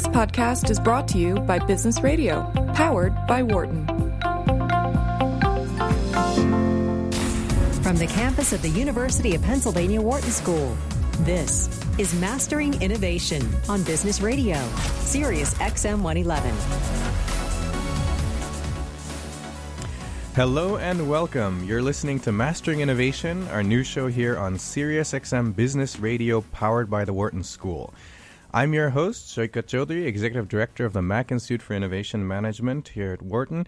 This podcast is brought to you by Business Radio, powered by Wharton. From the campus of the University of Pennsylvania Wharton School, this is Mastering Innovation on Business Radio, Sirius XM 111. Hello and welcome. You're listening to Mastering Innovation, our new show here on Sirius XM Business Radio, powered by the Wharton School. I'm your host, Saikat Chaudhuri, Executive Director of the Mack Institute for Innovation Management here at Wharton,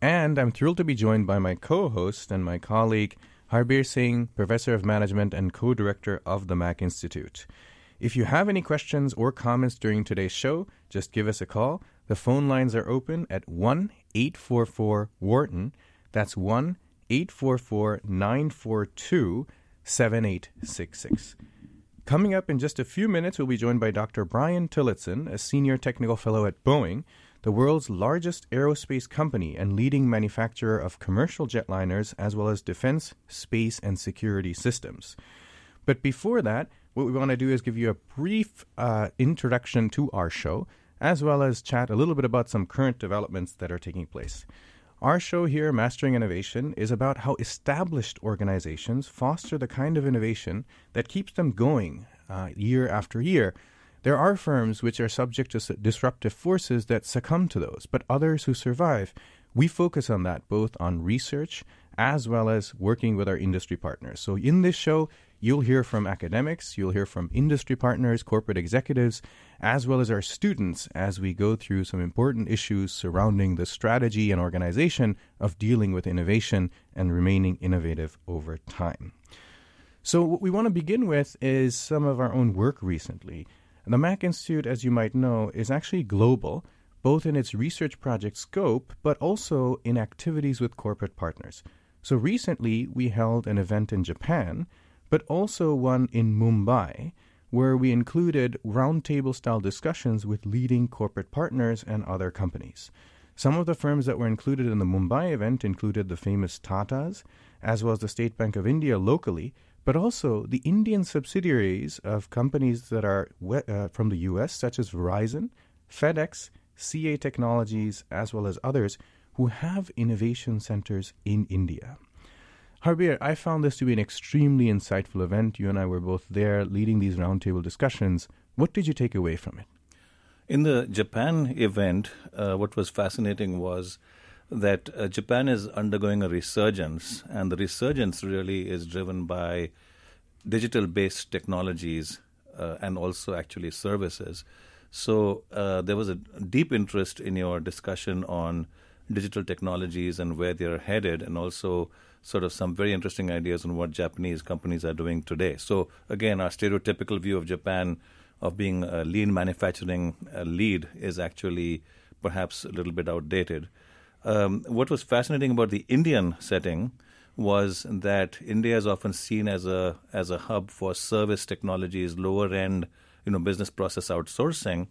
and I'm thrilled to be joined by my co-host and my colleague, Harbir Singh, Professor of Management and Co-Director of the Mack Institute. If you have any questions or comments during today's show, just give us a call. The phone lines are open at 1-844-WHARTON. That's 1-844-942-7866. Coming up in just a few minutes, we'll be joined by Dr. Brian Tillotson, a senior technical fellow at Boeing, the world's largest aerospace company and leading manufacturer of commercial jetliners as well as defense, space, and security systems. But before that, what we want to do is give you a brief introduction to our show, as well as chat a little bit about some current developments that are taking place. Our show here, Mastering Innovation, is about how established organizations foster the kind of innovation that keeps them going year after year. There are firms which are subject to disruptive forces that succumb to those, but others who survive. We focus on that, both on research as well as working with our industry partners. So in this show, you'll hear from academics, you'll hear from industry partners, corporate executives, as well as our students as we go through some important issues surrounding the strategy and organization of dealing with innovation and remaining innovative over time. So what we want to begin with is some of our own work recently. The Mack Institute, as you might know, is actually global, both in its research project scope, but also in activities with corporate partners. So recently, we held an event in Japan, but also one in Mumbai, where we included roundtable-style discussions with leading corporate partners and other companies. Some of the firms that were included in the Mumbai event included the famous Tatas, as well as the State Bank of India locally, but also the Indian subsidiaries of companies that are from the U.S., such as Verizon, FedEx, CA Technologies, as well as others, who have innovation centers in India. Harbir, I found this to be an extremely insightful event. You and I were both there leading these roundtable discussions. What did you take away from it? In the Japan event, what was fascinating was that Japan is undergoing a resurgence, and the resurgence really is driven by digital-based technologies and also actually services. So there was a deep interest in your discussion on digital technologies and where they are headed, and also sort of some very interesting ideas on what Japanese companies are doing today. So again, our stereotypical view of Japan of being a lean manufacturing lead is actually perhaps a little bit outdated. What was fascinating about the Indian setting was that India is often seen as a hub for service technologies, lower end, business process outsourcing.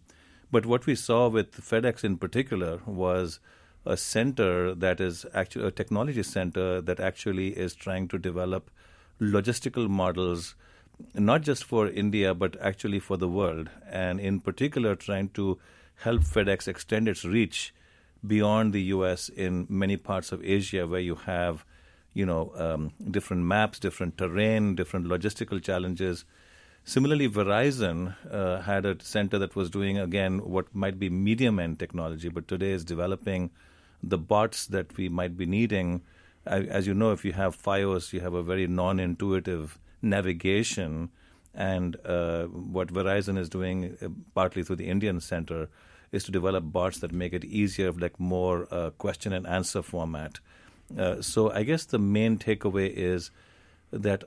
But what we saw with FedEx in particular was a center that is actually a technology center that actually is trying to develop logistical models, not just for India, but actually for the world, and in particular trying to help FedEx extend its reach beyond the U.S. in many parts of Asia where you have, different maps, different terrain, different logistical challenges. Similarly, Verizon had a center that was doing, again, what might be medium-end technology, but today is developing the bots that we might be needing. As you know, if you have FiOS, you have a very non-intuitive navigation, and what Verizon is doing, partly through the Indian Center, is to develop bots that make it easier, like more question and answer format. So I guess the main takeaway is that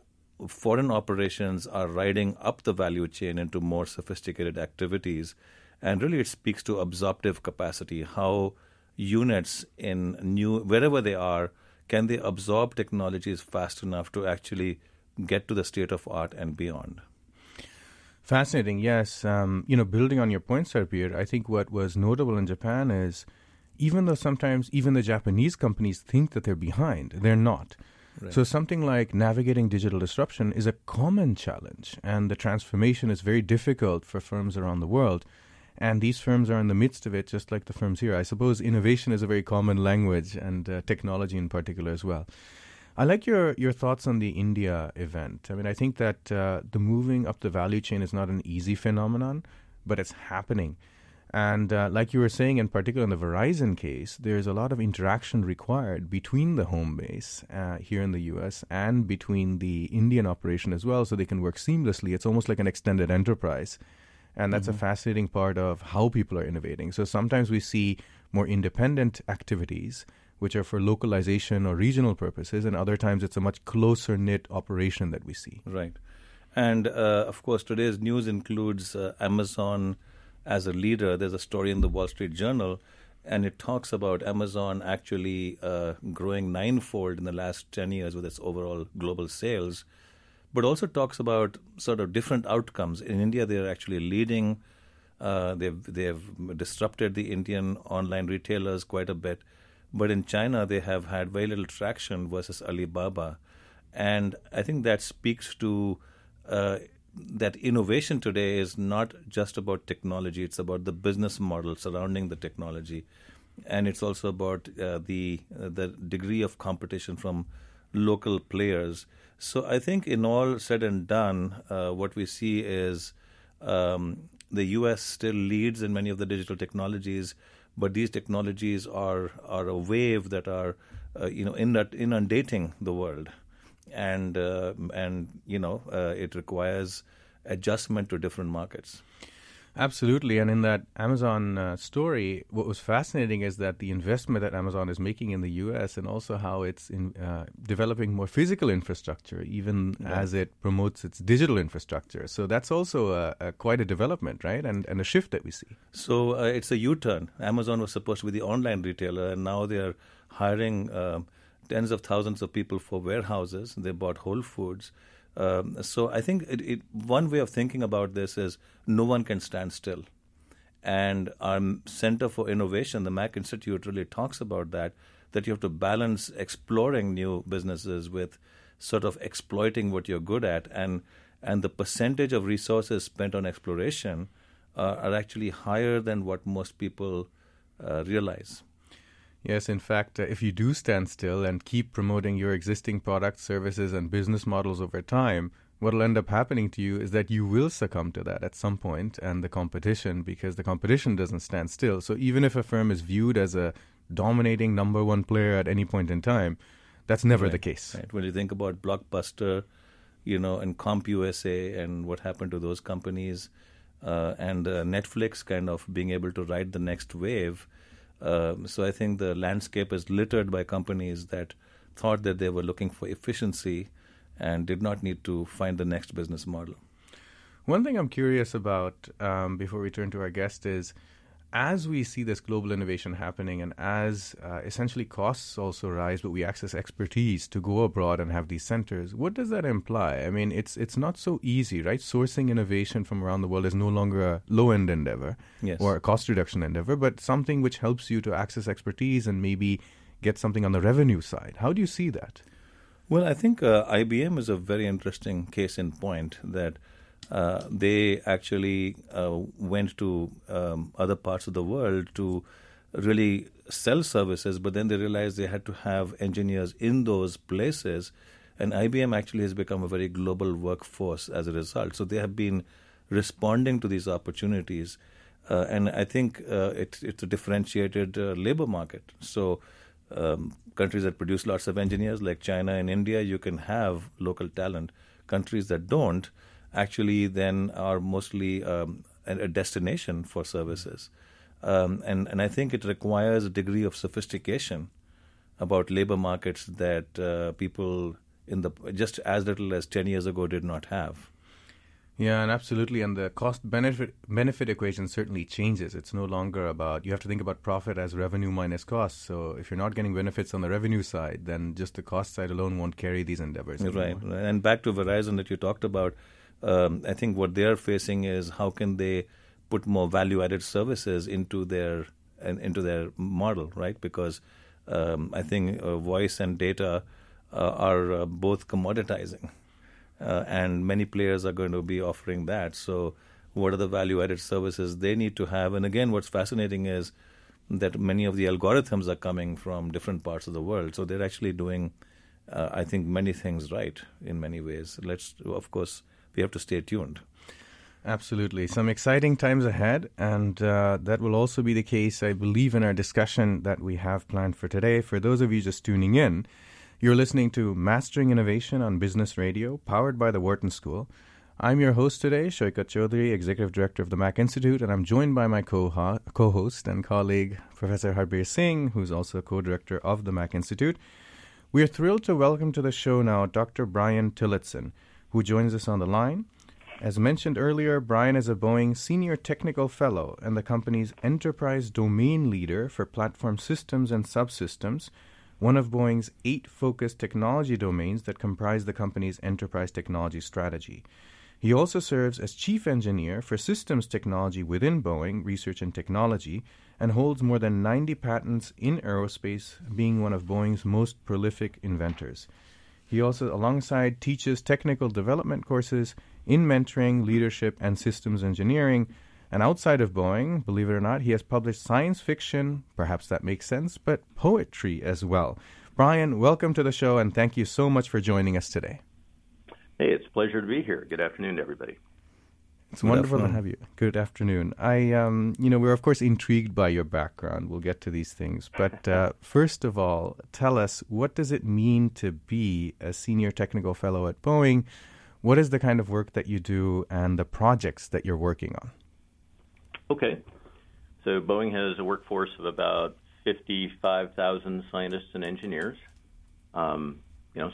foreign operations are riding up the value chain into more sophisticated activities, and really it speaks to absorptive capacity, how units in wherever they are, can they absorb technologies fast enough to actually get to the state of art and beyond. Fascinating, yes. Building on your points, Harbir, I think what was notable in Japan is even though sometimes even the Japanese companies think that they're behind, they're not. Right. So something like navigating digital disruption is a common challenge, and the transformation is very difficult for firms around the world. And these firms are in the midst of it, just like the firms here. I suppose innovation is a very common language, and technology in particular as well. I like your thoughts on the India event. I mean, I think that the moving up the value chain is not an easy phenomenon, but it's happening. And like you were saying, in particular in the Verizon case, there's a lot of interaction required between the home base here in the U.S. and between the Indian operation as well, so they can work seamlessly. It's almost like an extended enterprise. And that's a fascinating part of how people are innovating. So sometimes we see more independent activities, which are for localization or regional purposes, and other times it's a much closer-knit operation that we see. Right. And, of course, today's news includes Amazon as a leader. There's a story in the Wall Street Journal, and it talks about Amazon actually growing ninefold in the last 10 years with its overall global sales, but also talks about sort of different outcomes. In India, they're actually leading. They've disrupted the Indian online retailers quite a bit. But in China, they have had very little traction versus Alibaba. And I think that speaks to that innovation today is not just about technology. It's about the business model surrounding the technology. And it's also about the degree of competition from local players. So I think in all said and done, what we see is the U.S. still leads in many of the digital technologies, but these technologies are a wave that are inundating the world, and it requires adjustment to different markets. Absolutely. And in that Amazon story, what was fascinating is that the investment that Amazon is making in the U.S. and also how it's developing more physical infrastructure, even as it promotes its digital infrastructure. So that's also quite a development, right? And a shift that we see. So it's a U-turn. Amazon was supposed to be the online retailer, and now they're hiring tens of thousands of people for warehouses. They bought Whole Foods. So I think one way of thinking about this is no one can stand still. And our Center for Innovation, the Mack Institute, really talks about that you have to balance exploring new businesses with sort of exploiting what you're good at. And the percentage of resources spent on exploration are actually higher than what most people realize. Yes, in fact, if you do stand still and keep promoting your existing products, services, and business models over time, what will end up happening to you is that you will succumb to that at some point and the competition, because the competition doesn't stand still. So even if a firm is viewed as a dominating number one player at any point in time, that's never the case. Right. When you think about Blockbuster, and CompUSA and what happened to those companies, and Netflix kind of being able to ride the next wave. So I think the landscape is littered by companies that thought that they were looking for efficiency and did not need to find the next business model. One thing I'm curious about before we turn to our guest is, as we see this global innovation happening and as essentially costs also rise, but we access expertise to go abroad and have these centers, what does that imply? I mean, it's not so easy, right? Sourcing innovation from around the world is no longer a low-end endeavor or a cost reduction endeavor, but something which helps you to access expertise and maybe get something on the revenue side. How do you see that? Well, I think IBM is a very interesting case in point that they actually went to other parts of the world to really sell services, but then they realized they had to have engineers in those places. And IBM actually has become a very global workforce as a result. So they have been responding to these opportunities. And I think it's a differentiated labor market. So countries that produce lots of engineers like China and India, you can have local talent. Countries that don't, actually then are mostly a destination for services. And I think it requires a degree of sophistication about labor markets that people in the just as little as 10 years ago did not have. Yeah, and absolutely. And the cost-benefit equation certainly changes. It's no longer about, you have to think about profit as revenue minus cost. So if you're not getting benefits on the revenue side, then just the cost side alone won't carry these endeavors anymore. Right. And back to Verizon that you talked about, I think what they are facing is how can they put more value-added services into their model, right? Because I think voice and data are both commoditizing, and many players are going to be offering that. So what are the value-added services they need to have. And again, what's fascinating is that many of the algorithms are coming from different parts of the world. So they're actually doing, I think, many things right in many ways. Of course, we have to stay tuned. Absolutely. Some exciting times ahead, and that will also be the case, I believe, in our discussion that we have planned for today. For those of you just tuning in, you're listening to Mastering Innovation on Business Radio, powered by the Wharton School. I'm your host today, Saikat Chaudhuri, Executive Director of the Mack Institute, and I'm joined by my co-host and colleague, Professor Harbir Singh, who's also co-director of the Mack Institute. We are thrilled to welcome to the show now Dr. Brian Tillotson, who joins us on the line. As mentioned earlier, Brian is a Boeing Senior Technical Fellow and the company's Enterprise Domain Leader for Platform Systems and Subsystems, one of Boeing's 8 focused technology domains that comprise the company's enterprise technology strategy. He also serves as Chief Engineer for Systems Technology within Boeing Research and Technology and holds more than 90 patents in aerospace, being one of Boeing's most prolific inventors. He also, alongside, teaches technical development courses in mentoring, leadership, and systems engineering. And outside of Boeing, believe it or not, he has published science fiction, perhaps that makes sense, but poetry as well. Brian, welcome to the show, and thank you so much for joining us today. Hey, it's a pleasure to be here. Good afternoon to everybody. It's wonderful to have you. Good afternoon. We're, of course, intrigued by your background. We'll get to these things. But first of all, tell us, what does it mean to be a senior technical fellow at Boeing? What is the kind of work that you do and the projects that you're working on? Okay. So Boeing has a workforce of about 55,000 scientists and engineers.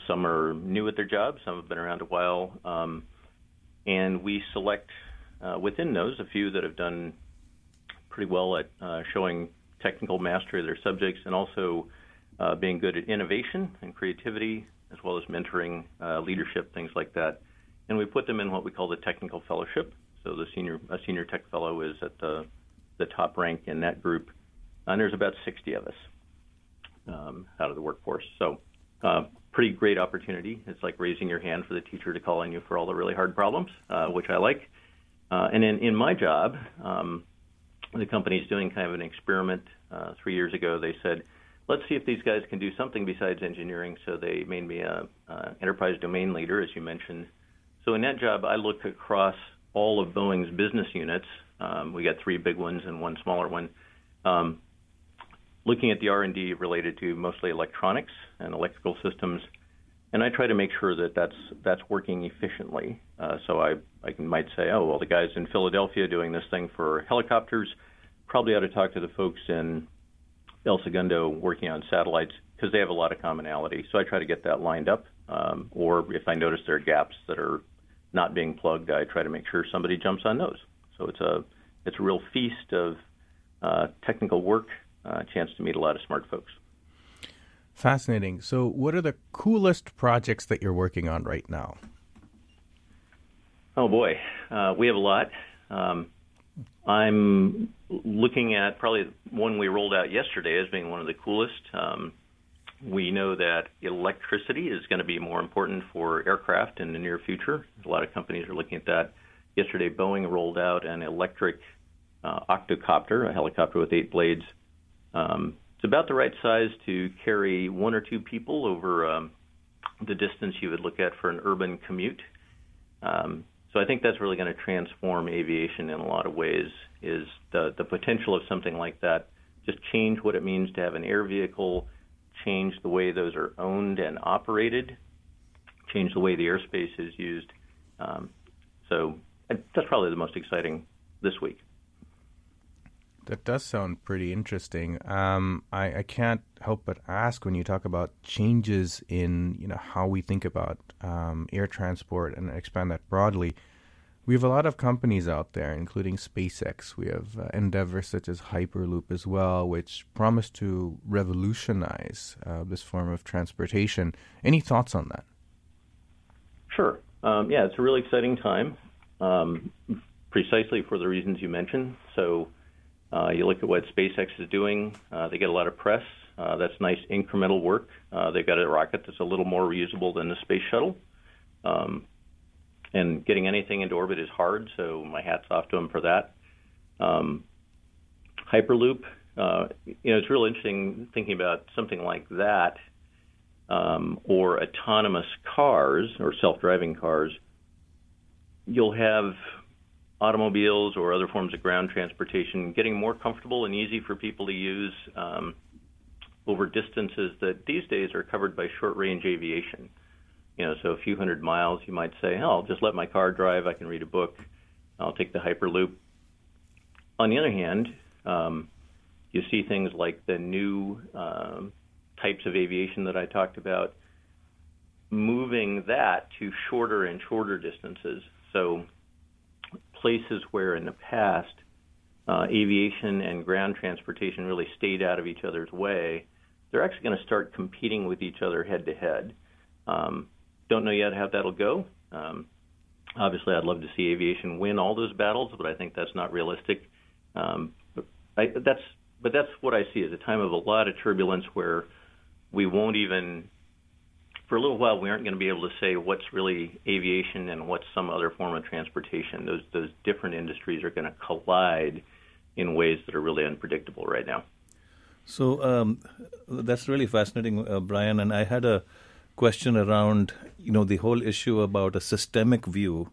Some are new at their job. Some have been around a while. And we select within those a few that have done pretty well at showing technical mastery of their subjects and also being good at innovation and creativity, as well as mentoring, leadership, things like that. And we put them in what we call the technical fellowship. So a senior tech fellow is at the top rank in that group. And there's about 60 of us out of the workforce. So pretty great opportunity. It's like raising your hand for the teacher to call on you for all the really hard problems, which I like. And then in my job, the company's doing kind of an experiment. 3 years ago, they said, let's see if these guys can do something besides engineering. So they made me an enterprise domain leader, as you mentioned. So in that job, I look across all of Boeing's business units. We got 3 big ones and 1 smaller one. Looking at the R&D related to mostly electronics and electrical systems, and I try to make sure that that's working efficiently. So I might say, oh, well, the guys in Philadelphia doing this thing for helicopters probably ought to talk to the folks in El Segundo working on satellites because they have a lot of commonality. So I try to get that lined up, or if I notice there are gaps that are not being plugged, I try to make sure somebody jumps on those. So it's a real feast of technical work. A chance to meet a lot of smart folks. Fascinating. So what are the coolest projects that you're working on right now? Oh, boy. We have a lot. I'm looking at probably one we rolled out yesterday as being one of the coolest. We know that electricity is going to be more important for aircraft in the near future. A lot of companies are looking at that. Yesterday, Boeing rolled out an electric octocopter, a helicopter with 8 blades. It's about the right size to carry 1 or 2 people over the distance you would look at for an urban commute. So I think that's really going to transform aviation in a lot of ways, is the potential of something like that. Just change what it means to have an air vehicle, change the way those are owned and operated, change the way the airspace is used. So that's probably the most exciting this week. That does sound pretty interesting. I can't help but ask, when you talk about changes in how we think about air transport and expand that broadly, we have a lot of companies out there, including SpaceX. We have endeavors such as Hyperloop as well, which promise to revolutionize this form of transportation. Any thoughts on that? Sure. Yeah, it's a really exciting time, precisely for the reasons you mentioned. So you look at what SpaceX is doing. They get a lot of press. That's nice incremental work. They've got a rocket that's a little more reusable than the space shuttle. And getting anything into orbit is hard, so my hat's off to him for that. Hyperloop, it's real interesting thinking about something like that, or autonomous cars or self-driving cars. You'll have automobiles or other forms of ground transportation getting more comfortable and easy for people to use over distances that these days are covered by short-range aviation. So a few hundred miles, you might say, I'll just let my car drive. I can read a book. I'll take the Hyperloop. On the other hand, you see things like the new types of aviation that I talked about, moving that to shorter and shorter distances. So places where in the past aviation and ground transportation really stayed out of each other's way, they're actually going to start competing with each other head-to-head. Don't know yet how that'll go. Obviously, I'd love to see aviation win all those battles, but I think that's not realistic. But that's what I see is a time of a lot of turbulence where we won't even, for a little while, we aren't going to be able to say what's really aviation and what's some other form of transportation. Those different industries are going to collide in ways that are really unpredictable right now. So that's really fascinating, Brian. And I had a question around, the whole issue about a systemic view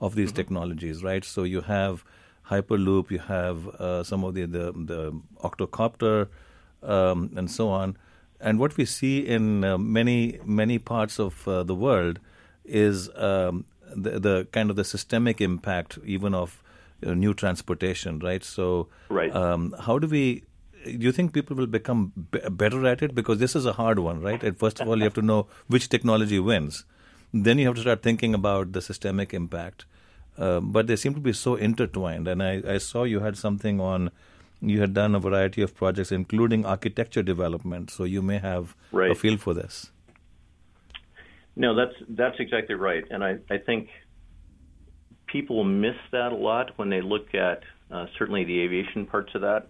of these technologies, right? So you have Hyperloop, you have some of the octocopter, and so on. And what we see in many, many parts of the world is the kind of the systemic impact even of new transportation, right? So right. How do you think people will become better at it? Because this is a hard one, right? And first of all, you have to know which technology wins. Then you have to start thinking about the systemic impact. But they seem to be so intertwined. And I saw you had something on, you had done a variety of projects, including architecture development. So you may have right. a feel for this. No, that's exactly right. And I think people miss that a lot when they look at certainly the aviation parts of that.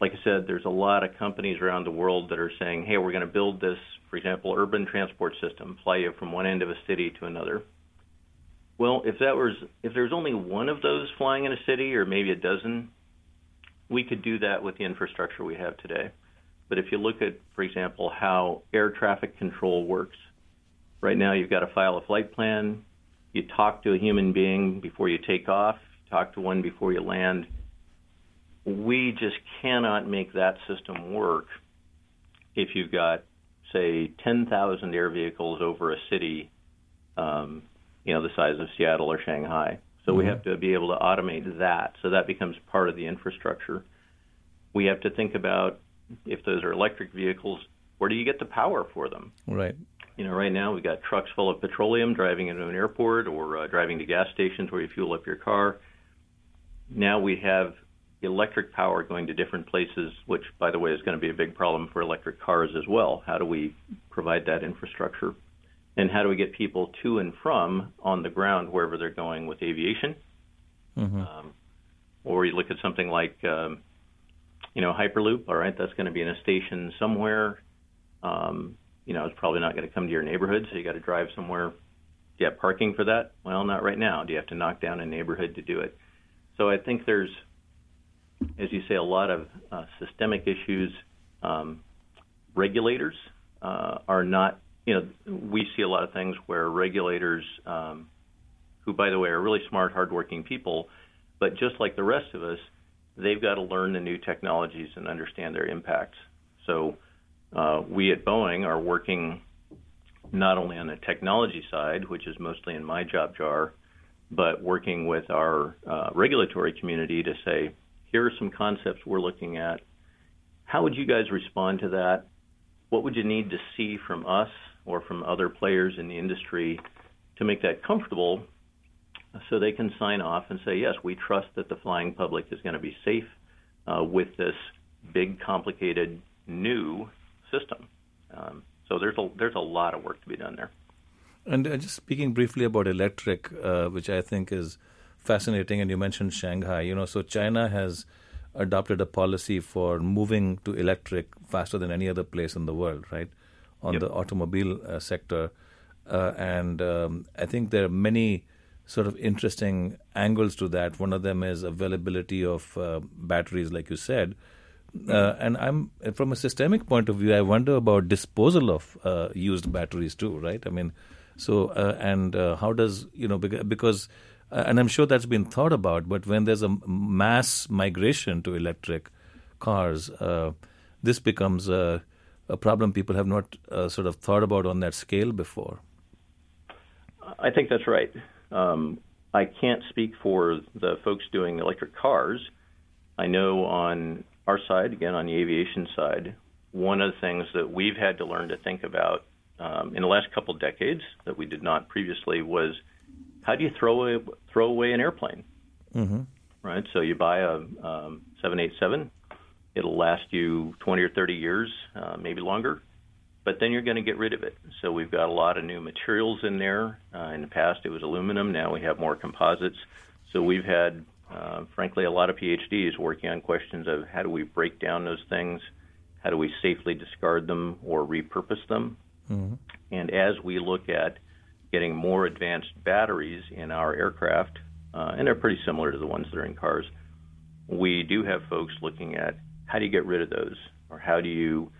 Like I said, there's a lot of companies around the world that are saying, hey, we're going to build this, for example, urban transport system, fly you from one end of a city to another. Well, if there's only one of those flying in a city or maybe a dozen, we could do that with the infrastructure we have today. But if you look at, for example, how air traffic control works, right now you've got to file a flight plan, you talk to a human being before you take off, talk to one before you land. We just cannot make that system work if you've got, say, 10,000 air vehicles over a city, the size of Seattle or Shanghai. So we have to be able to automate that. So that becomes part of the infrastructure. We have to think about if those are electric vehicles, where do you get the power for them? Right. Right now we've got trucks full of petroleum driving into an airport or driving to gas stations where you fuel up your car. Now we have electric power going to different places, which, by the way, is going to be a big problem for electric cars as well. How do we provide that infrastructure? And how do we get people to and from on the ground wherever they're going with aviation? Mm-hmm. Or you look at something like, Hyperloop, all right, that's going to be in a station somewhere. It's probably not going to come to your neighborhood, so you got to drive somewhere. Do you have parking for that? Well, not right now. Do you have to knock down a neighborhood to do it? So I think there's, as you say, a lot of systemic issues. Regulators are not... we see a lot of things where regulators, who, by the way, are really smart, hardworking people, but just like the rest of us, they've got to learn the new technologies and understand their impacts. So we at Boeing are working not only on the technology side, which is mostly in my job jar, but working with our regulatory community to say, here are some concepts we're looking at. How would you guys respond to that? What would you need to see from us or from other players in the industry to make that comfortable so they can sign off and say, yes, we trust that the flying public is going to be safe with this big, complicated, new system. So there's a lot of work to be done there. And just speaking briefly about electric, which I think is fascinating, and you mentioned Shanghai. So China has adopted a policy for moving to electric faster than any other place in the world, right? On the automobile sector. And I think there are many sort of interesting angles to that. One of them is availability of batteries, like you said. And I'm from a systemic point of view, I wonder about disposal of used batteries too, right? I mean, so and how does, you know, because and I'm sure that's been thought about, but when there's a mass migration to electric cars, this becomes a problem people have not sort of thought about on that scale before. I think that's right. I can't speak for the folks doing electric cars. I know on our side, again, on the aviation side, one of the things that we've had to learn to think about in the last couple of decades that we did not previously was how do you throw away an airplane, mm-hmm. right? So you buy a 787. It'll last you 20 or 30 years, maybe longer, but then you're going to get rid of it. So we've got a lot of new materials in there. In the past, it was aluminum. Now we have more composites. So we've had, frankly, a lot of PhDs working on questions of how do we break down those things, how do we safely discard them or repurpose them. Mm-hmm. And as we look at getting more advanced batteries in our aircraft, and they're pretty similar to the ones that are in cars, we do have folks looking at how do you get rid of those, or how do you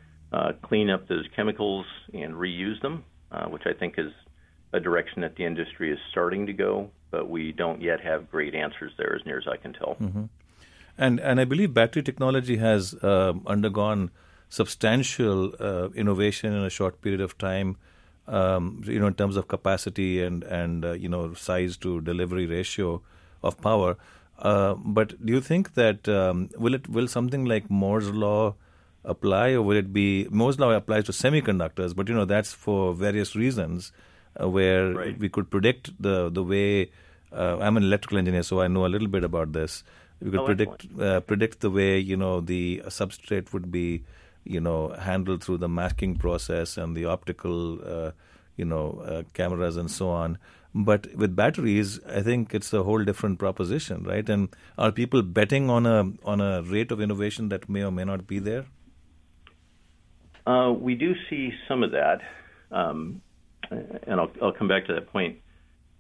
clean up those chemicals and reuse them, which I think is a direction that the industry is starting to go, but we don't yet have great answers there as near as I can tell. Mm-hmm. And I believe battery technology has undergone substantial innovation in a short period of time, you know, in terms of capacity and you know, size to delivery ratio of power. But do you think that will something like Moore's law apply, or will it be Moore's law applies to semiconductors? But you know that's for various reasons, where right. we could predict the way. I'm an electrical engineer, so I know a little bit about this. We could predict the way, you know, the substrate would be, you know, handled through the masking process and the optical, you know, cameras and so on. But with batteries, I think it's a whole different proposition, right? And are people betting on a rate of innovation that may or may not be there? We do see some of that, and I'll come back to that point.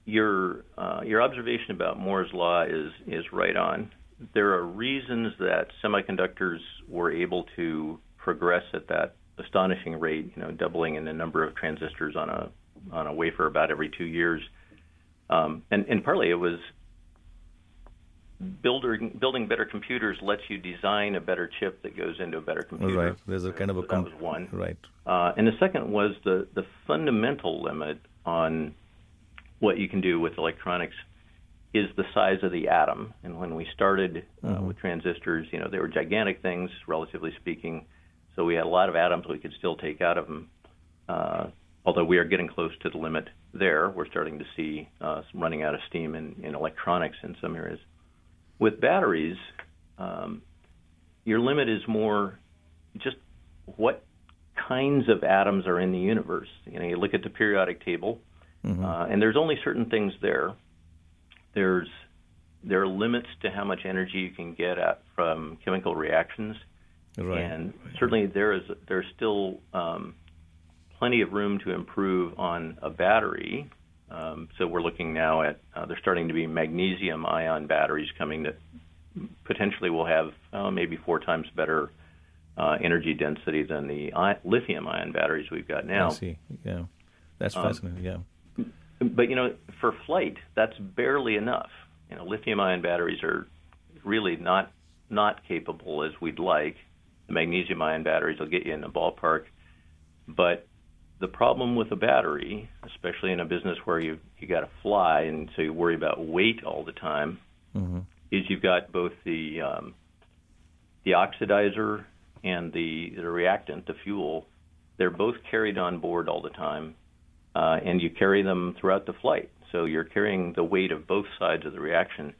Your observation about Moore's law is right on. There are reasons that semiconductors were able to progress at that astonishing rate, you know, doubling in the number of transistors on a wafer about every 2 years. And partly it was building better computers lets you design a better chip that goes into a better computer. Right. There's a kind of that was one. Right. And the second was the fundamental limit on what you can do with electronics is the size of the atom. And when we started mm-hmm. with transistors, you know, they were gigantic things, relatively speaking. So we had a lot of atoms we could still take out of them. Although we are getting close to the limit there, we're starting to see some running out of steam in electronics in some areas. With batteries, your limit is more just what kinds of atoms are in the universe. You know, you look at the periodic table, mm-hmm. And there's only certain things there. There are limits to how much energy you can get at from chemical reactions, right. And certainly there's still plenty of room to improve on a battery. So we're looking now at, there's starting to be magnesium ion batteries coming that potentially will have maybe 4 times better energy density than the lithium ion batteries we've got now. I see. Yeah. That's fascinating. Yeah. But, you know, for flight, that's barely enough. You know, lithium ion batteries are really not capable as we'd like. The magnesium ion batteries will get you in the ballpark. But the problem with a battery, especially in a business where you got to fly and so you worry about weight all the time, mm-hmm. is you've got both the oxidizer and the reactant, the fuel. They're both carried on board all the time, and you carry them throughout the flight. So you're carrying the weight of both sides of the reaction.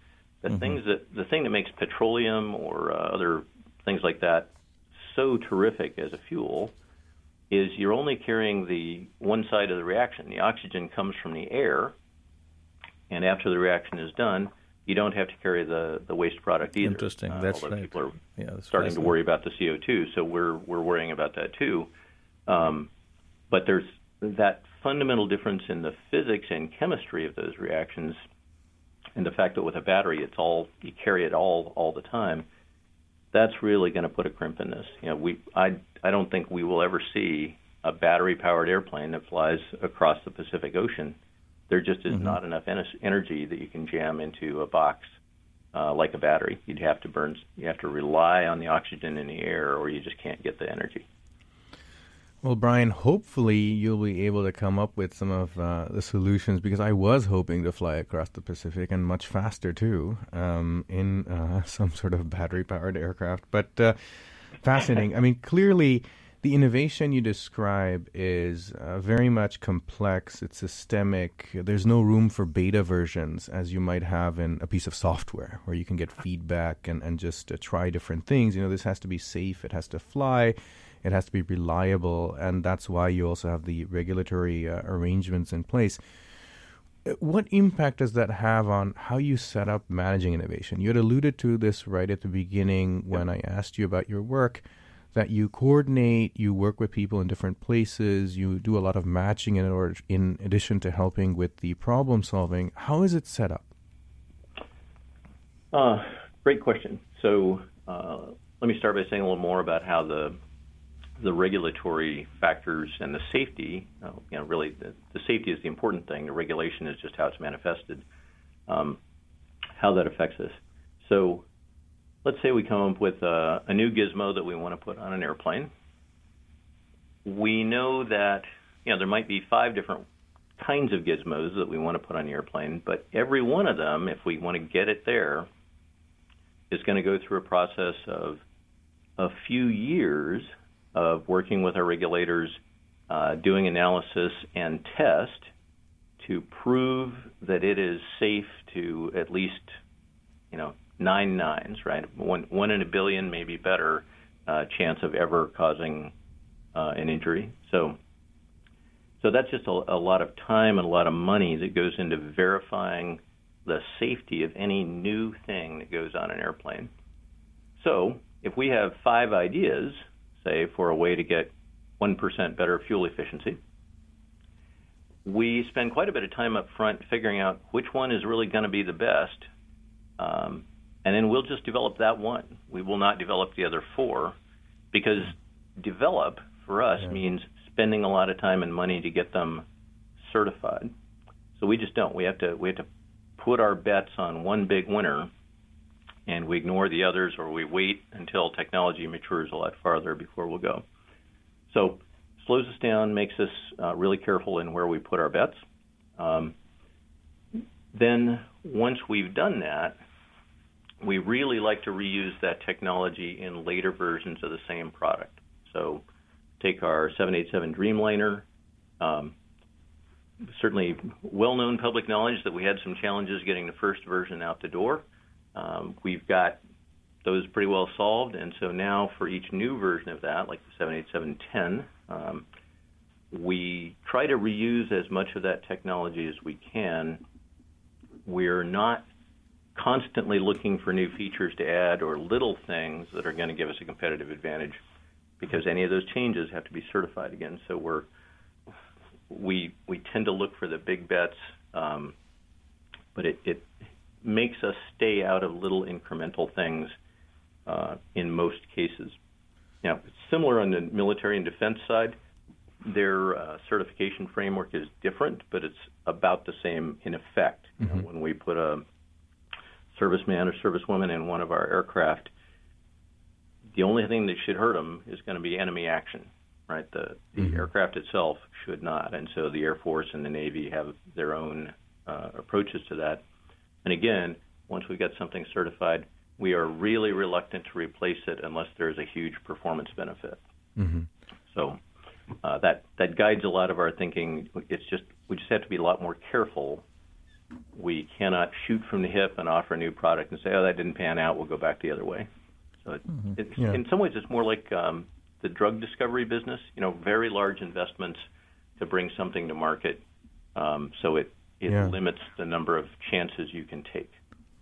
The mm-hmm. thing that makes petroleum or other things like that so terrific as a fuel is you're only carrying the one side of the reaction. The oxygen comes from the air, and after the reaction is done, you don't have to carry the waste product either. Interesting, that's right. People are starting to worry about the CO2, so we're worrying about that too. But there's that fundamental difference in the physics and chemistry of those reactions, and the fact that with a battery, it's all, you carry it all the time, that's really going to put a crimp in this. You know, I don't think we will ever see a battery-powered airplane that flies across the Pacific Ocean. There just is not enough energy that you can jam into a box like a battery. You'd have to burn. You have to rely on the oxygen in the air, or you just can't get the energy. Well, Brian, hopefully you'll be able to come up with some of the solutions, because I was hoping to fly across the Pacific and much faster, too, in some sort of battery-powered aircraft. But fascinating. I mean, clearly, the innovation you describe is very much complex. It's systemic. There's no room for beta versions, as you might have in a piece of software, where you can get feedback and just try different things. You know, this has to be safe. It has to fly. It has to be reliable, and that's why you also have the regulatory arrangements in place. What impact does that have on how you set up managing innovation? You had alluded to this right at the beginning when I asked you about your work, that you coordinate, you work with people in different places, you do a lot of matching in addition to helping with the problem solving. How is it set up? Great question. So let me start by saying a little more about how the regulatory factors and the safety, really the safety is the important thing. The regulation is just how it's manifested, how that affects us. So let's say we come up with a new gizmo that we want to put on an airplane. We know that, there might be 5 different kinds of gizmos that we want to put on the airplane, but every one of them, if we want to get it there, is going to go through a process of a few years of working with our regulators, doing analysis and test to prove that it is safe to at least, 9 nines, right? One in a billion, maybe better, chance of ever causing an injury. So that's just a lot of time and a lot of money that goes into verifying the safety of any new thing that goes on an airplane. So if we have 5 ideas, say, for a way to get 1% better fuel efficiency, we spend quite a bit of time up front figuring out which one is really going to be the best, and then we'll just develop that one. We will not develop the other 4, because develop, for us, means spending a lot of time and money to get them certified. So we just don't. We have to put our bets on one big winner, and we ignore the others, or we wait until technology matures a lot farther before we'll go. So slows us down, makes us really careful in where we put our bets. Then once we've done that, we really like to reuse that technology in later versions of the same product. So take our 787 Dreamliner. Certainly well-known public knowledge that we had some challenges getting the first version out the door. We've got those pretty well solved, and so now for each new version of that, like the 787-10, we try to reuse as much of that technology as we can. We're not constantly looking for new features to add or little things that are going to give us a competitive advantage, because any of those changes have to be certified again. So we tend to look for the big bets, but it makes us stay out of little incremental things in most cases. Now, similar on the military and defense side, their certification framework is different, but it's about the same in effect. Mm-hmm. When we put a serviceman or servicewoman in one of our aircraft, the only thing that should hurt them is going to be enemy action, right? The aircraft itself should not, and so the Air Force and the Navy have their own approaches to that. And again, once we get something certified, we are really reluctant to replace it unless there's a huge performance benefit. Mm-hmm. So that guides a lot of our thinking. It's just we just have to be a lot more careful. We cannot shoot from the hip and offer a new product and say, that didn't pan out, we'll go back the other way. So in some ways it's more like the drug discovery business, very large investments to bring something to market, so it limits the number of chances you can take.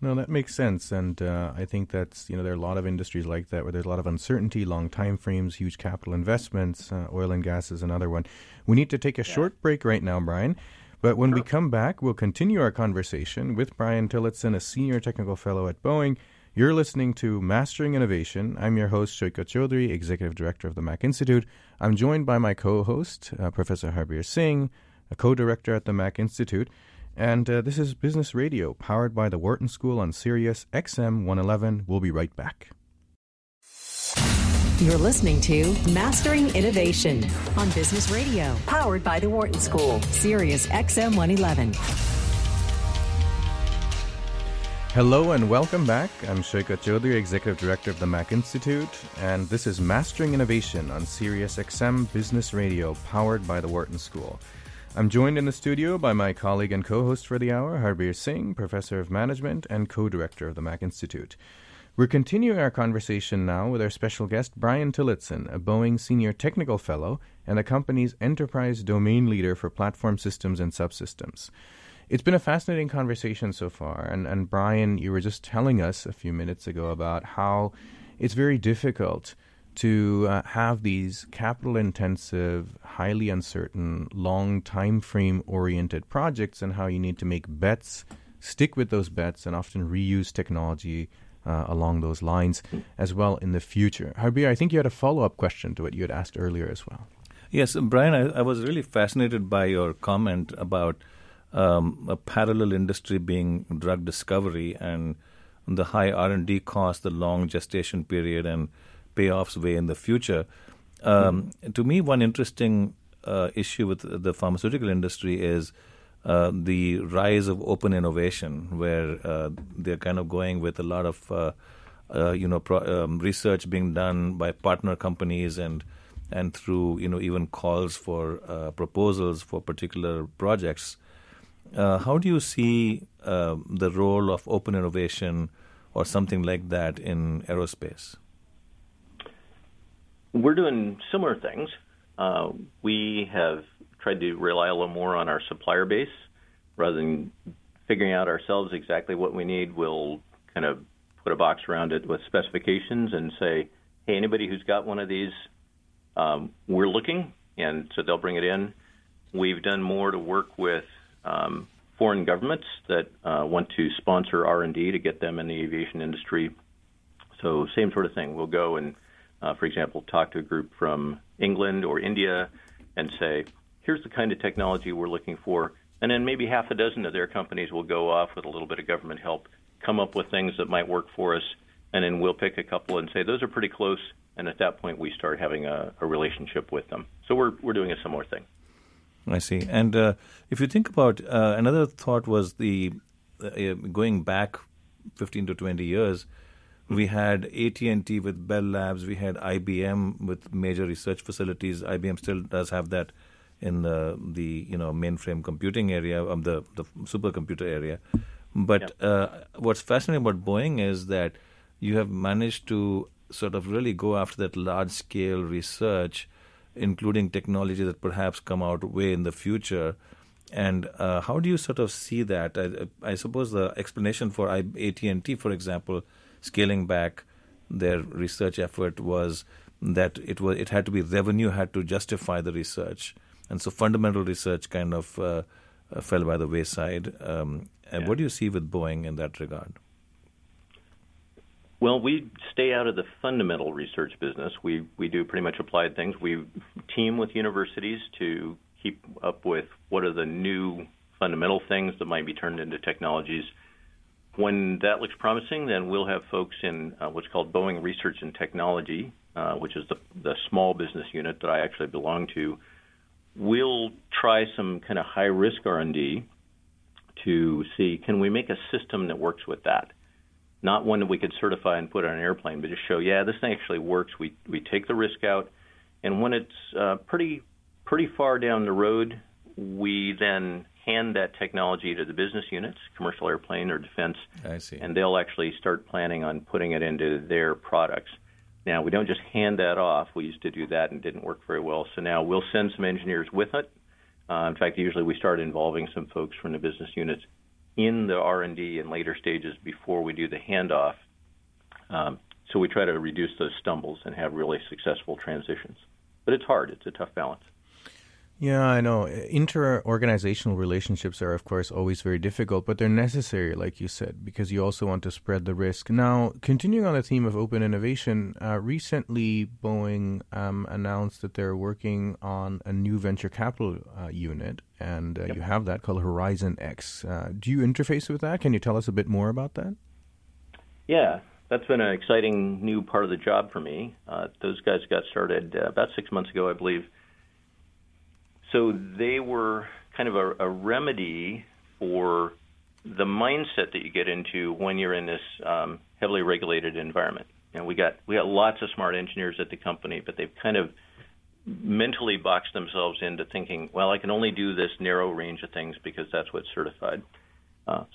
No, that makes sense, and I think that's, there are a lot of industries like that where there's a lot of uncertainty, long time frames, huge capital investments. Oil and gas is another one. We need to take a short break right now, Brian, but when we come back, we'll continue our conversation with Brian Tillotson, a senior technical fellow at Boeing. You're listening to Mastering Innovation. I'm your host, Saikat Chaudhuri, executive director of the Mack Institute. I'm joined by my co-host, Professor Harbir Singh, a co-director at the Mack Institute. And this is Business Radio, powered by the Wharton School on Sirius XM 111. We'll be right back. You're listening to Mastering Innovation on Business Radio, powered by the Wharton School, Sirius XM 111. Hello and welcome back. I'm Saikat Chaudhuri, Executive Director of the Mack Institute, and this is Mastering Innovation on Sirius XM Business Radio, powered by the Wharton School. I'm joined in the studio by my colleague and co-host for the hour, Harbir Singh, Professor of Management and Co-Director of the Mack Institute. We're continuing our conversation now with our special guest, Brian Tillotson, a Boeing Senior Technical Fellow and the company's Enterprise Domain Leader for Platform Systems and Subsystems. It's been a fascinating conversation so far, and Brian, you were just telling us a few minutes ago about how it's very difficult to have these capital-intensive, highly uncertain, long time frame-oriented projects and how you need to make bets, stick with those bets, and often reuse technology along those lines as well in the future. Harbir, I think you had a follow-up question to what you had asked earlier as well. Yes, Brian, I was really fascinated by your comment about a parallel industry being drug discovery and the high R&D cost, the long gestation period, and payoffs way in the future. To me, one interesting issue with the pharmaceutical industry is the rise of open innovation, where they're kind of going with a lot of research being done by partner companies and through even calls for proposals for particular projects. How do you see the role of open innovation or something like that in aerospace? We're doing similar things. We have tried to rely a little more on our supplier base. Rather than figuring out ourselves exactly what we need, we'll kind of put a box around it with specifications and say, hey, anybody who's got one of these, we're looking, and so they'll bring it in. We've done more to work with foreign governments that want to sponsor R&D to get them in the aviation industry. So same sort of thing. We'll go and for example, talk to a group from England or India and say, here's the kind of technology we're looking for. And then maybe half a dozen of their companies will go off with a little bit of government help, come up with things that might work for us, and then we'll pick a couple and say, those are pretty close. And at that point, we start having a relationship with them. So we're doing a similar thing. I see. And if you think about another thought was the going back 15 to 20 years, we had AT&T with Bell Labs. We had IBM with major research facilities. IBM still does have that in the mainframe computing area, the supercomputer area. But what's fascinating about Boeing is that you have managed to sort of really go after that large-scale research, including technology that perhaps come out way in the future. And how do you sort of see that? I suppose the explanation for AT&T, for example, scaling back their research effort was that it had to be revenue had to justify the research, and so fundamental research kind of fell by the wayside. And what do you see with Boeing in that regard? Well, we stay out of the fundamental research business. We do pretty much applied things. We team with universities to keep up with what are the new fundamental things that might be turned into technologies. When that looks promising, then we'll have folks in what's called Boeing Research and Technology, which is the small business unit that I actually belong to. We'll try some kind of high-risk R&D to see, can we make a system that works with that? Not one that we could certify and put on an airplane, but just show, this thing actually works. We take the risk out. And when it's pretty far down the road, we then hand that technology to the business units, commercial airplane or defense, and they'll actually start planning on putting it into their products. Now, we don't just hand that off. We used to do that and didn't work very well. So now we'll send some engineers with it. In fact, usually we start involving some folks from the business units. in the R&D in later stages before we do the handoff. So we try to reduce those stumbles and have really successful transitions. But it's hard. It's a tough balance. Yeah, I know. Inter-organizational relationships are, of course, always very difficult, but they're necessary, like you said, because you also want to spread the risk. Now, continuing on the theme of open innovation, recently Boeing announced that they're working on a new venture capital unit, and you have that called Horizon X. Do you interface with that? Can you tell us a bit more about that? Yeah, that's been an exciting new part of the job for me. Those guys got started about 6 months ago, I believe. So they were kind of a remedy for the mindset that you get into when you're in this heavily regulated environment. And we got lots of smart engineers at the company, but they've kind of mentally boxed themselves into thinking, well, I can only do this narrow range of things because that's what's certified.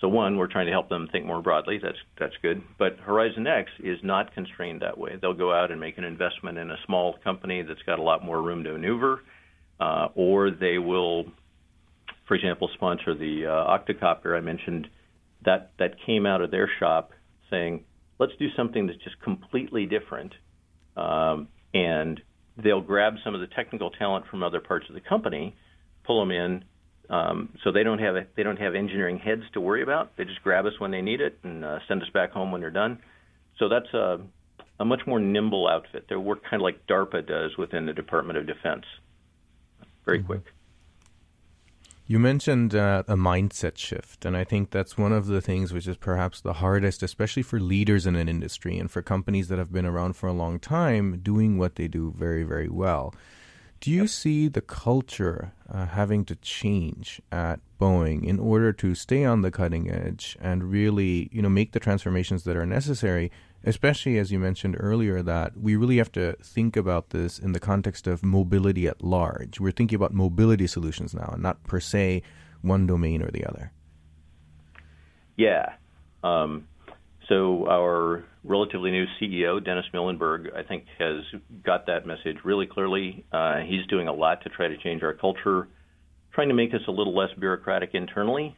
So one, we're trying to help them think more broadly. That's good. But Horizon X is not constrained that way. They'll go out and make an investment in a small company that's got a lot more room to maneuver. Or they will, for example, sponsor the octocopter I mentioned. That came out of their shop saying, let's do something that's just completely different. And they'll grab some of the technical talent from other parts of the company, pull them in, so they don't have engineering heads to worry about. They just grab us when they need it and send us back home when they're done. So that's a much more nimble outfit. Their work kind of like DARPA does within the Department of Defense. Very quick. You mentioned a mindset shift, and I think that's one of the things which is perhaps the hardest, especially for leaders in an industry and for companies that have been around for a long time doing what they do very, very well. Do you see the culture having to change at Boeing in order to stay on the cutting edge and really, make the transformations that are necessary, especially as you mentioned earlier that we really have to think about this in the context of mobility at large? We're thinking about mobility solutions now and not per se one domain or the other. Yeah. So our relatively new CEO, Dennis Muilenburg, I think has got that message really clearly. He's doing a lot to try to change our culture, trying to make us a little less bureaucratic internally,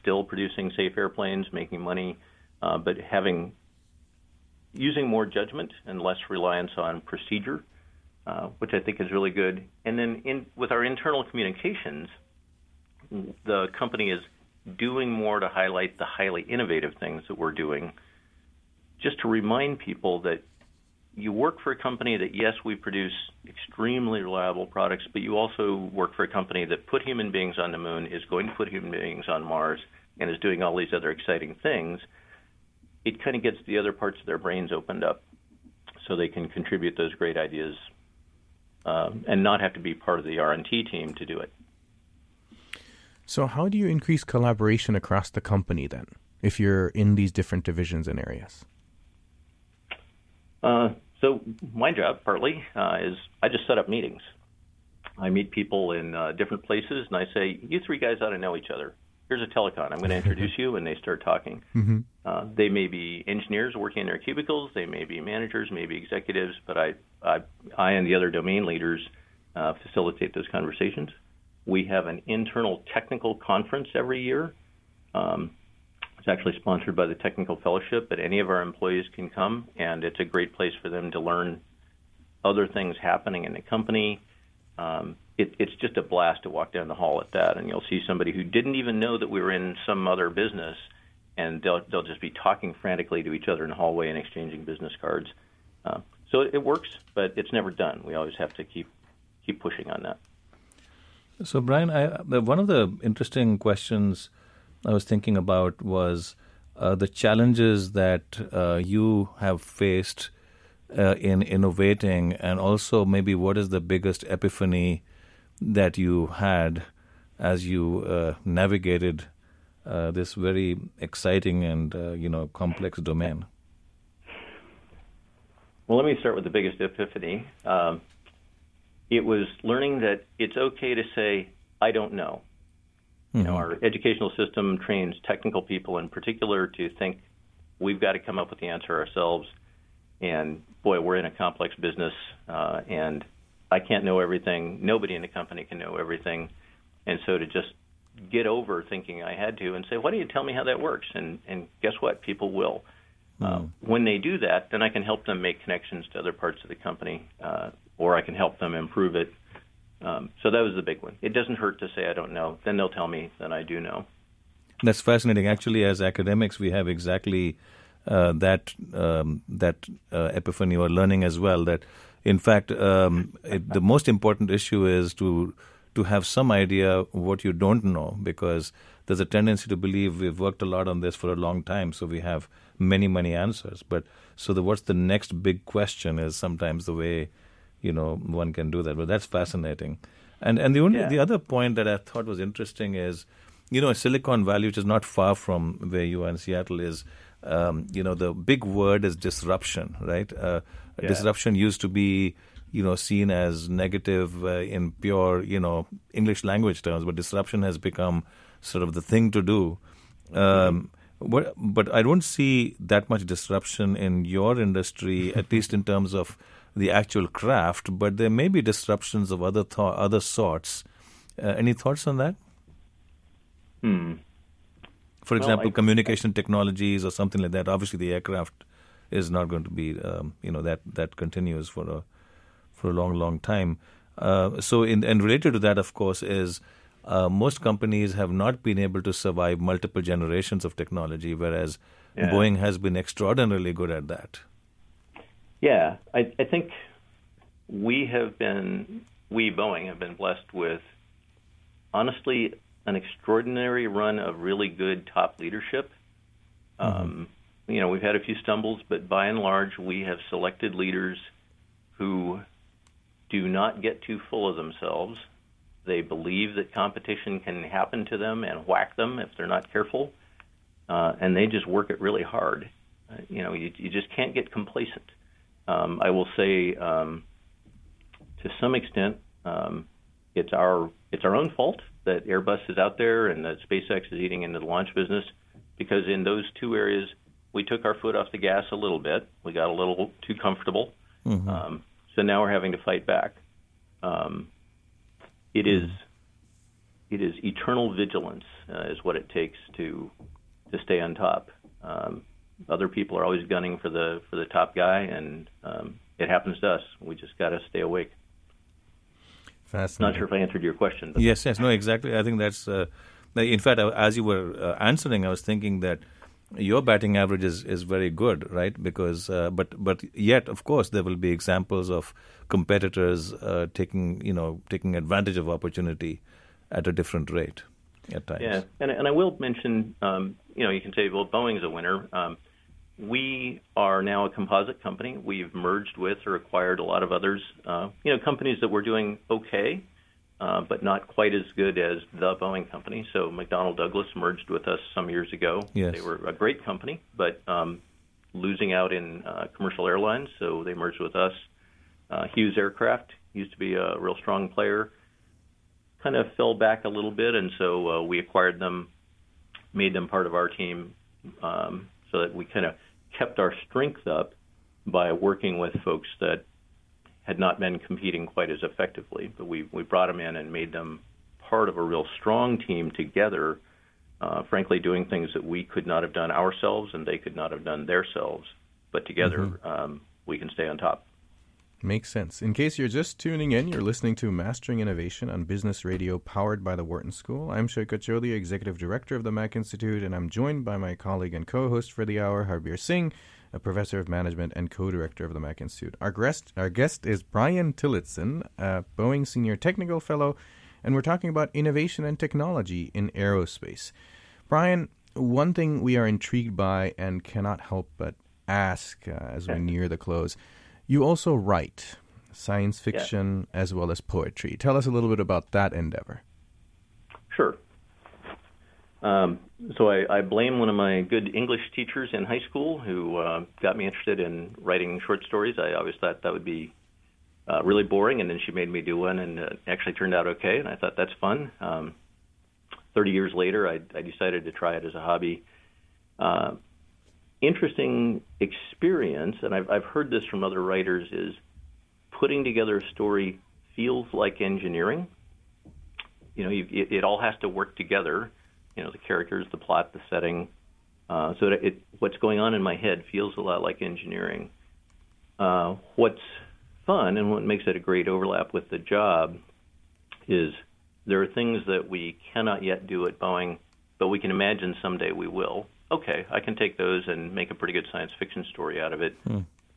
still producing safe airplanes, making money, but using more judgment and less reliance on procedure, which I think is really good. And then with our internal communications, the company is doing more to highlight the highly innovative things that we're doing, just to remind people that you work for a company that, yes, we produce extremely reliable products, but you also work for a company that put human beings on the moon, is going to put human beings on Mars, and is doing all these other exciting things. It kind of gets the other parts of their brains opened up so they can contribute those great ideas and not have to be part of the R&T team to do it. So how do you increase collaboration across the company then, if you're in these different divisions and areas? So my job partly is I just set up meetings. I meet people in different places and I say, you three guys ought to know each other. Here's a telecon. I'm going to introduce you, and they start talking. Mm-hmm. They may be engineers working in their cubicles. They may be managers, maybe executives, but I and the other domain leaders facilitate those conversations. We have an internal technical conference every year. It's actually sponsored by the Technical Fellowship, but any of our employees can come, and it's a great place for them to learn other things happening in the company. It's just a blast to walk down the hall at that, and you'll see somebody who didn't even know that we were in some other business, and they'll just be talking frantically to each other in the hallway and exchanging business cards. So it works, but it's never done. We always have to keep pushing on that. So, Brian, one of the interesting questions I was thinking about was the challenges that you have faced in innovating, and also maybe what is the biggest epiphany that you had as you navigated this very exciting and complex domain? Well, let me start with the biggest epiphany. It was learning that it's okay to say, I don't know. Mm-hmm. Our educational system trains technical people in particular to think we've got to come up with the answer ourselves. And boy, we're in a complex business, and I can't know everything. Nobody in the company can know everything. And so to just get over thinking I had to and say, why don't you tell me how that works? And guess what? People will. When they do that, then I can help them make connections to other parts of the company, or I can help them improve it. So that was the big one. It doesn't hurt to say I don't know. Then they'll tell me that I do know. That's fascinating. Actually, as academics, we have exactly that epiphany or learning as well, that in fact, the most important issue is to have some idea what you don't know, because there's a tendency to believe we've worked a lot on this for a long time, so we have many answers. But so what's the next big question is sometimes the way, you know, one can do that. But that's fascinating. And the other point that I thought was interesting is, you know, Silicon Valley, which is not far from where you are in Seattle, is, you know, the big word is disruption, right? Disruption used to be, you know, seen as negative in pure, you know, English language terms, but disruption has become sort of the thing to do. But I don't see that much disruption in your industry, at least in terms of the actual craft, but there may be disruptions of other sorts. Any thoughts on that? For example, communication technologies or something like that. Obviously, the aircraft is not going to be, that continues for a long time. So related to that, of course, is most companies have not been able to survive multiple generations of technology, whereas Boeing has been extraordinarily good at that. Yeah, I think we, Boeing, have been blessed with, honestly, an extraordinary run of really good top leadership. You know, we've had a few stumbles, but by and large, we have selected leaders who do not get too full of themselves. They believe that competition can happen to them and whack them if they're not careful, and they just work it really hard. You know, you just can't get complacent. I will say, to some extent, it's our own fault that Airbus is out there and that SpaceX is eating into the launch business, because in those two areas, we took our foot off the gas a little bit. We got a little too comfortable. So now we're having to fight back. It is eternal vigilance is what it takes to stay on top. Other people are always gunning for the top guy, and it happens to us. We just got to stay awake. Fascinating. Not sure if I answered your question. But yes, no, exactly. I think that's. In fact, as you were answering, I was thinking that your batting average is very good, right? Because, but yet, of course, there will be examples of competitors taking advantage of opportunity at a different rate at times. Yeah, and I will mention, you can say, well, Boeing's a winner. We are now a composite company. We've merged with or acquired a lot of others, companies that were doing okay, but not quite as good as the Boeing company. So McDonnell Douglas merged with us some years ago. Yes. They were a great company, but losing out in commercial airlines, so they merged with us. Hughes Aircraft used to be a real strong player, kind of fell back a little bit, and so we acquired them, made them part of our team, so that we kind of kept our strength up by working with folks that had not been competing quite as effectively. But we brought them in and made them part of a real strong team together, frankly doing things that we could not have done ourselves and they could not have done themselves. But together, we can stay on top. Makes sense. In case you're just tuning in, you're listening to Mastering Innovation on Business Radio, powered by the Wharton School. I'm Saikat Chaudhuri, Executive Director of the Mack Institute, and I'm joined by my colleague and co-host for the hour, Harbir Singh, a professor of management and co-director of the Mack Institute. Our guest is Brian Tillotson, a Boeing Senior Technical Fellow, and we're talking about innovation and technology in aerospace. Brian, one thing we are intrigued by and cannot help but ask as we near the close, you also write science fiction as well as poetry. Tell us a little bit about that endeavor. Sure. So I blame one of my good English teachers in high school who got me interested in writing short stories. I always thought that would be really boring, and then she made me do one, and it actually turned out okay, and I thought that's fun. 30 years later, I decided to try it as a hobby. Interesting experience, and I've heard this from other writers, is putting together a story feels like engineering. it all has to work together. The characters, the plot, the setting. So that what's going on in my head feels a lot like engineering. What's fun and what makes it a great overlap with the job is there are things that we cannot yet do at Boeing, but we can imagine someday we will. Okay, I can take those and make a pretty good science fiction story out of it.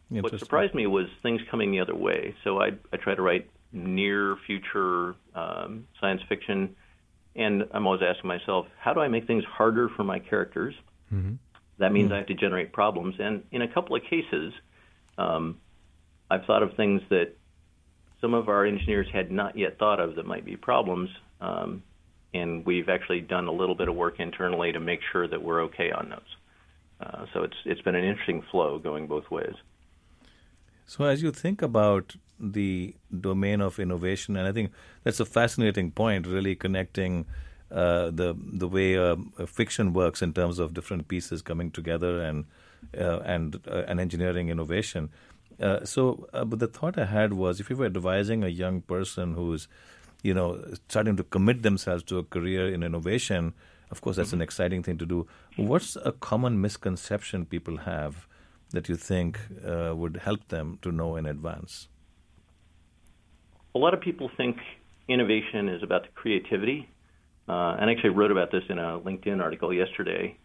What surprised me was things coming the other way. So I try to write near future science fiction, and I'm always asking myself, how do I make things harder for my characters? Mm-hmm. That means I have to generate problems. And in a couple of cases, I've thought of things that some of our engineers had not yet thought of that might be problems, and we've actually done a little bit of work internally to make sure that we're okay on those. So it's been an interesting flow going both ways. So as you think about the domain of innovation, and I think that's a fascinating point, really connecting the way fiction works in terms of different pieces coming together and engineering innovation. But the thought I had was, if you were advising a young person who's, starting to commit themselves to a career in innovation, of course, that's an exciting thing to do. What's a common misconception people have that you think would help them to know in advance? A lot of people think innovation is about the creativity. And I actually wrote about this in a LinkedIn article yesterday.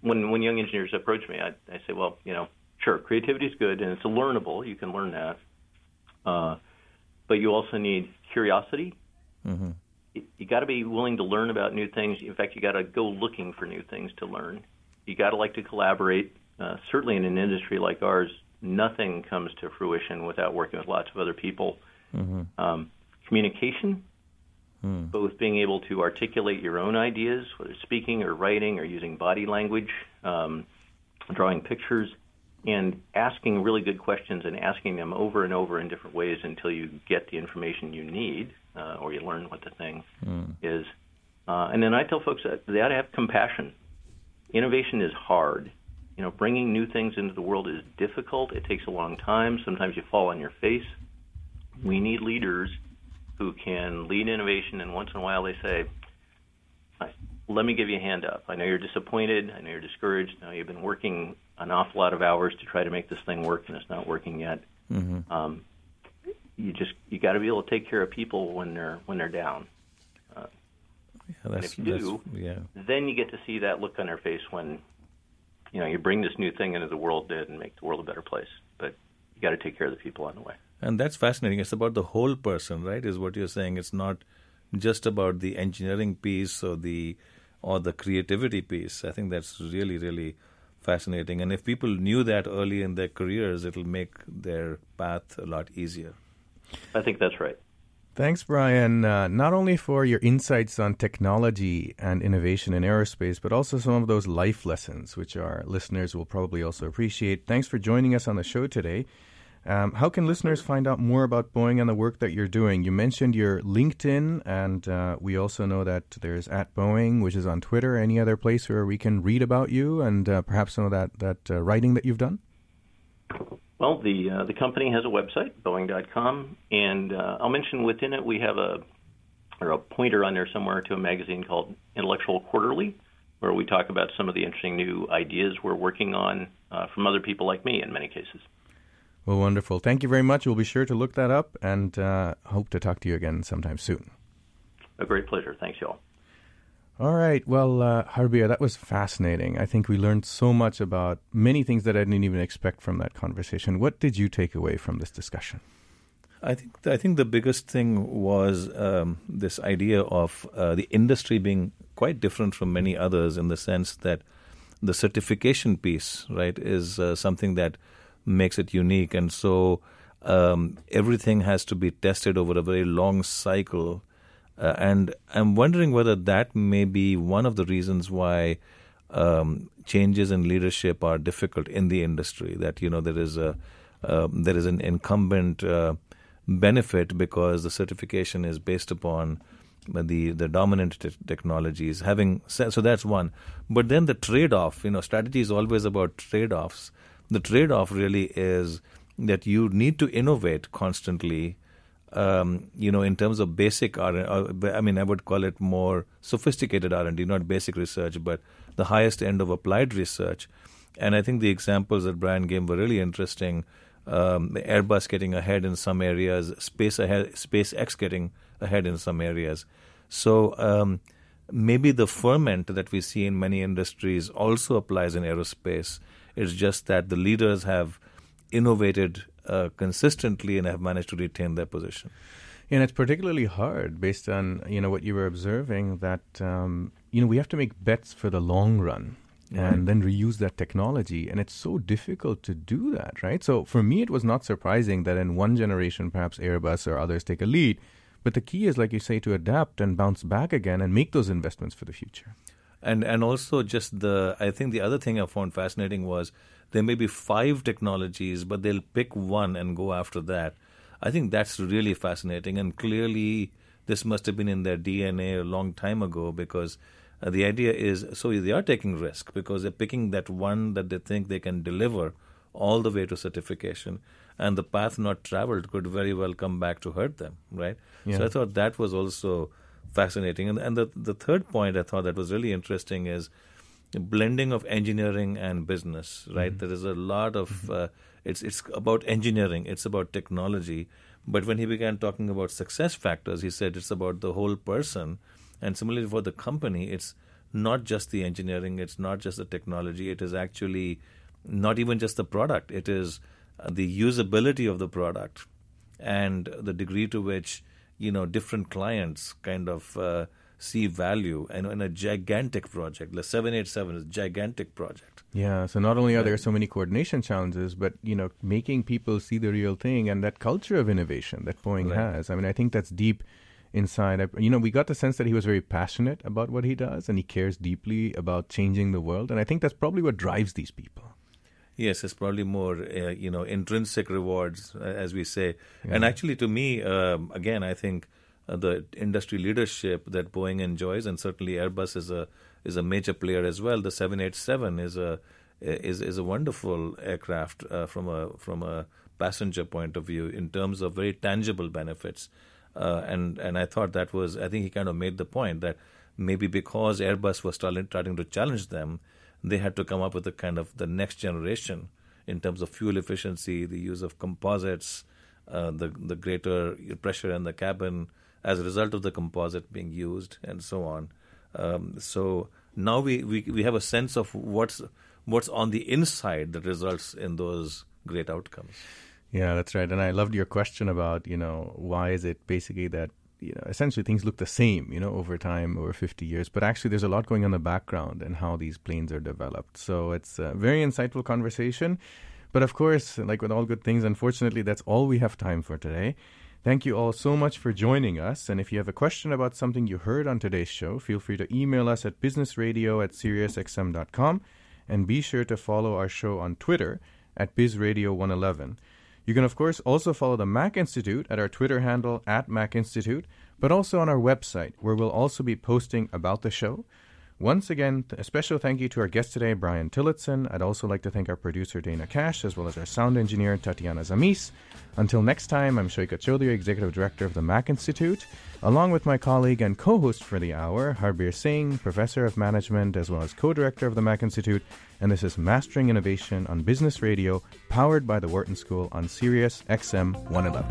When young engineers approach me, I say, well, sure, creativity is good, and it's learnable. You can learn that. But you also need curiosity. Mm-hmm. You got to be willing to learn about new things. In fact, you got to go looking for new things to learn. You got to like to collaborate. Certainly in an industry like ours, nothing comes to fruition without working with lots of other people. Mm-hmm. Communication, both being able to articulate your own ideas, whether speaking or writing or using body language, drawing pictures, and asking really good questions and asking them over and over in different ways until you get the information you need or you learn what the thing is. And then I tell folks that they ought to have compassion. Innovation is hard. Bringing new things into the world is difficult. It takes a long time. Sometimes you fall on your face. We need leaders who can lead innovation, and once in a while they say, let me give you a hand up. I know you're disappointed. I know you're discouraged. Now you've been working an awful lot of hours to try to make this thing work, and it's not working yet. Mm-hmm. You got to be able to take care of people when they're down. Then you get to see that look on their face when you bring this new thing into the world and make the world a better place. But you got to take care of the people on the way. And that's fascinating. It's about the whole person, right, is what you're saying. It's not just about the engineering piece or the creativity piece. I think that's really, really fascinating. And if people knew that early in their careers, it'll make their path a lot easier. I think that's right. Thanks, Brian, not only for your insights on technology and innovation in aerospace, but also some of those life lessons, which our listeners will probably also appreciate. Thanks for joining us on the show today. How can listeners find out more about Boeing and the work that you're doing? You mentioned your LinkedIn, and we also know that there's @Boeing, which is on Twitter. Any other place where we can read about you and perhaps some of that writing that you've done? Well, the company has a website, Boeing.com, and I'll mention within it we have a pointer on there somewhere to a magazine called Intellectual Quarterly, where we talk about some of the interesting new ideas we're working on from other people like me in many cases. Well, wonderful. Thank you very much. We'll be sure to look that up and hope to talk to you again sometime soon. A great pleasure. Thanks, y'all. All right. Well, Harbir, that was fascinating. I think we learned so much about many things that I didn't even expect from that conversation. What did you take away from this discussion? I think the biggest thing was this idea of the industry being quite different from many others in the sense that the certification piece, right, is something that makes it unique. And so everything has to be tested over a very long cycle. And I'm wondering whether that may be one of the reasons why changes in leadership are difficult in the industry, that, there is an incumbent benefit because the certification is based upon the dominant technologies. So that's one. But then the trade-off, strategy is always about trade-offs. The trade-off really is that you need to innovate constantly in terms of basic R&D, I mean, I would call it more sophisticated R&D, not basic research, but the highest end of applied research. And I think the examples that Brian gave were really interesting. Airbus getting ahead in some areas, SpaceX getting ahead in some areas. So maybe the ferment that we see in many industries also applies in aerospace. It's just that the leaders have innovated consistently and have managed to retain their position. And it's particularly hard based on, what you were observing that, we have to make bets for the long run. Right. And then reuse that technology. And it's so difficult to do that, right? So for me, it was not surprising that in one generation, perhaps Airbus or others take a lead. But the key is, like you say, to adapt and bounce back again and make those investments for the future. And also just I think the other thing I found fascinating was there may be 5 technologies, but they'll pick one and go after that. I think that's really fascinating. And clearly, this must have been in their DNA a long time ago because the idea is, so they are taking risk because they're picking that one that they think they can deliver all the way to certification. And the path not traveled could very well come back to hurt them, right? Yeah. So I thought that was also fascinating. And the third point I thought that was really interesting is blending of engineering and business, right? Mm-hmm. There is a lot of, it's about engineering, it's about technology. But when he began talking about success factors, he said it's about the whole person. And similarly for the company, it's not just the engineering, it's not just the technology, it is actually not even just the product, it is the usability of the product and the degree to which, different clients kind of see value in a gigantic project. The 787 is a gigantic project. Yeah, so not only are there so many coordination challenges, but, making people see the real thing and that culture of innovation that Boeing has. I mean, I think that's deep inside. We got the sense that he was very passionate about what he does and he cares deeply about changing the world. And I think that's probably what drives these people. Yes, it's probably more, intrinsic rewards, as we say. Yeah. And actually, to me, again, I think the industry leadership that Boeing enjoys, and certainly Airbus is a major player as well. The 787 is a wonderful aircraft from a passenger point of view in terms of very tangible benefits. And I thought that was, I think he kind of made the point that maybe because Airbus was starting to challenge them, they had to come up with the kind of the next generation in terms of fuel efficiency, the use of composites, the greater pressure in the cabin as a result of the composite being used and so on. So now we have a sense of what's on the inside that results in those great outcomes. Yeah, that's right. And I loved your question about, why is it basically that, essentially things look the same, over time, over 50 years. But actually, there's a lot going on in the background and how these planes are developed. So it's a very insightful conversation. But of course, like with all good things, unfortunately, that's all we have time for today. Thank you all so much for joining us. And if you have a question about something you heard on today's show, feel free to email us at businessradio@siriusxm.com. And be sure to follow our show on Twitter at bizradio111. You can, of course, also follow the Mack Institute at our Twitter handle, @Mack Institute, but also on our website, where we'll also be posting about the show. Once again, a special thank you to our guest today, Brian Tillotson. I'd also like to thank our producer, Dana Cash, as well as our sound engineer, Tatiana Zamis. Until next time, I'm Saikat Chaudhuri, Executive Director of the Mack Institute, along with my colleague and co-host for the hour, Harbir Singh, Professor of Management, as well as Co-Director of the Mack Institute. And this is Mastering Innovation on Business Radio, powered by the Wharton School on Sirius XM 111.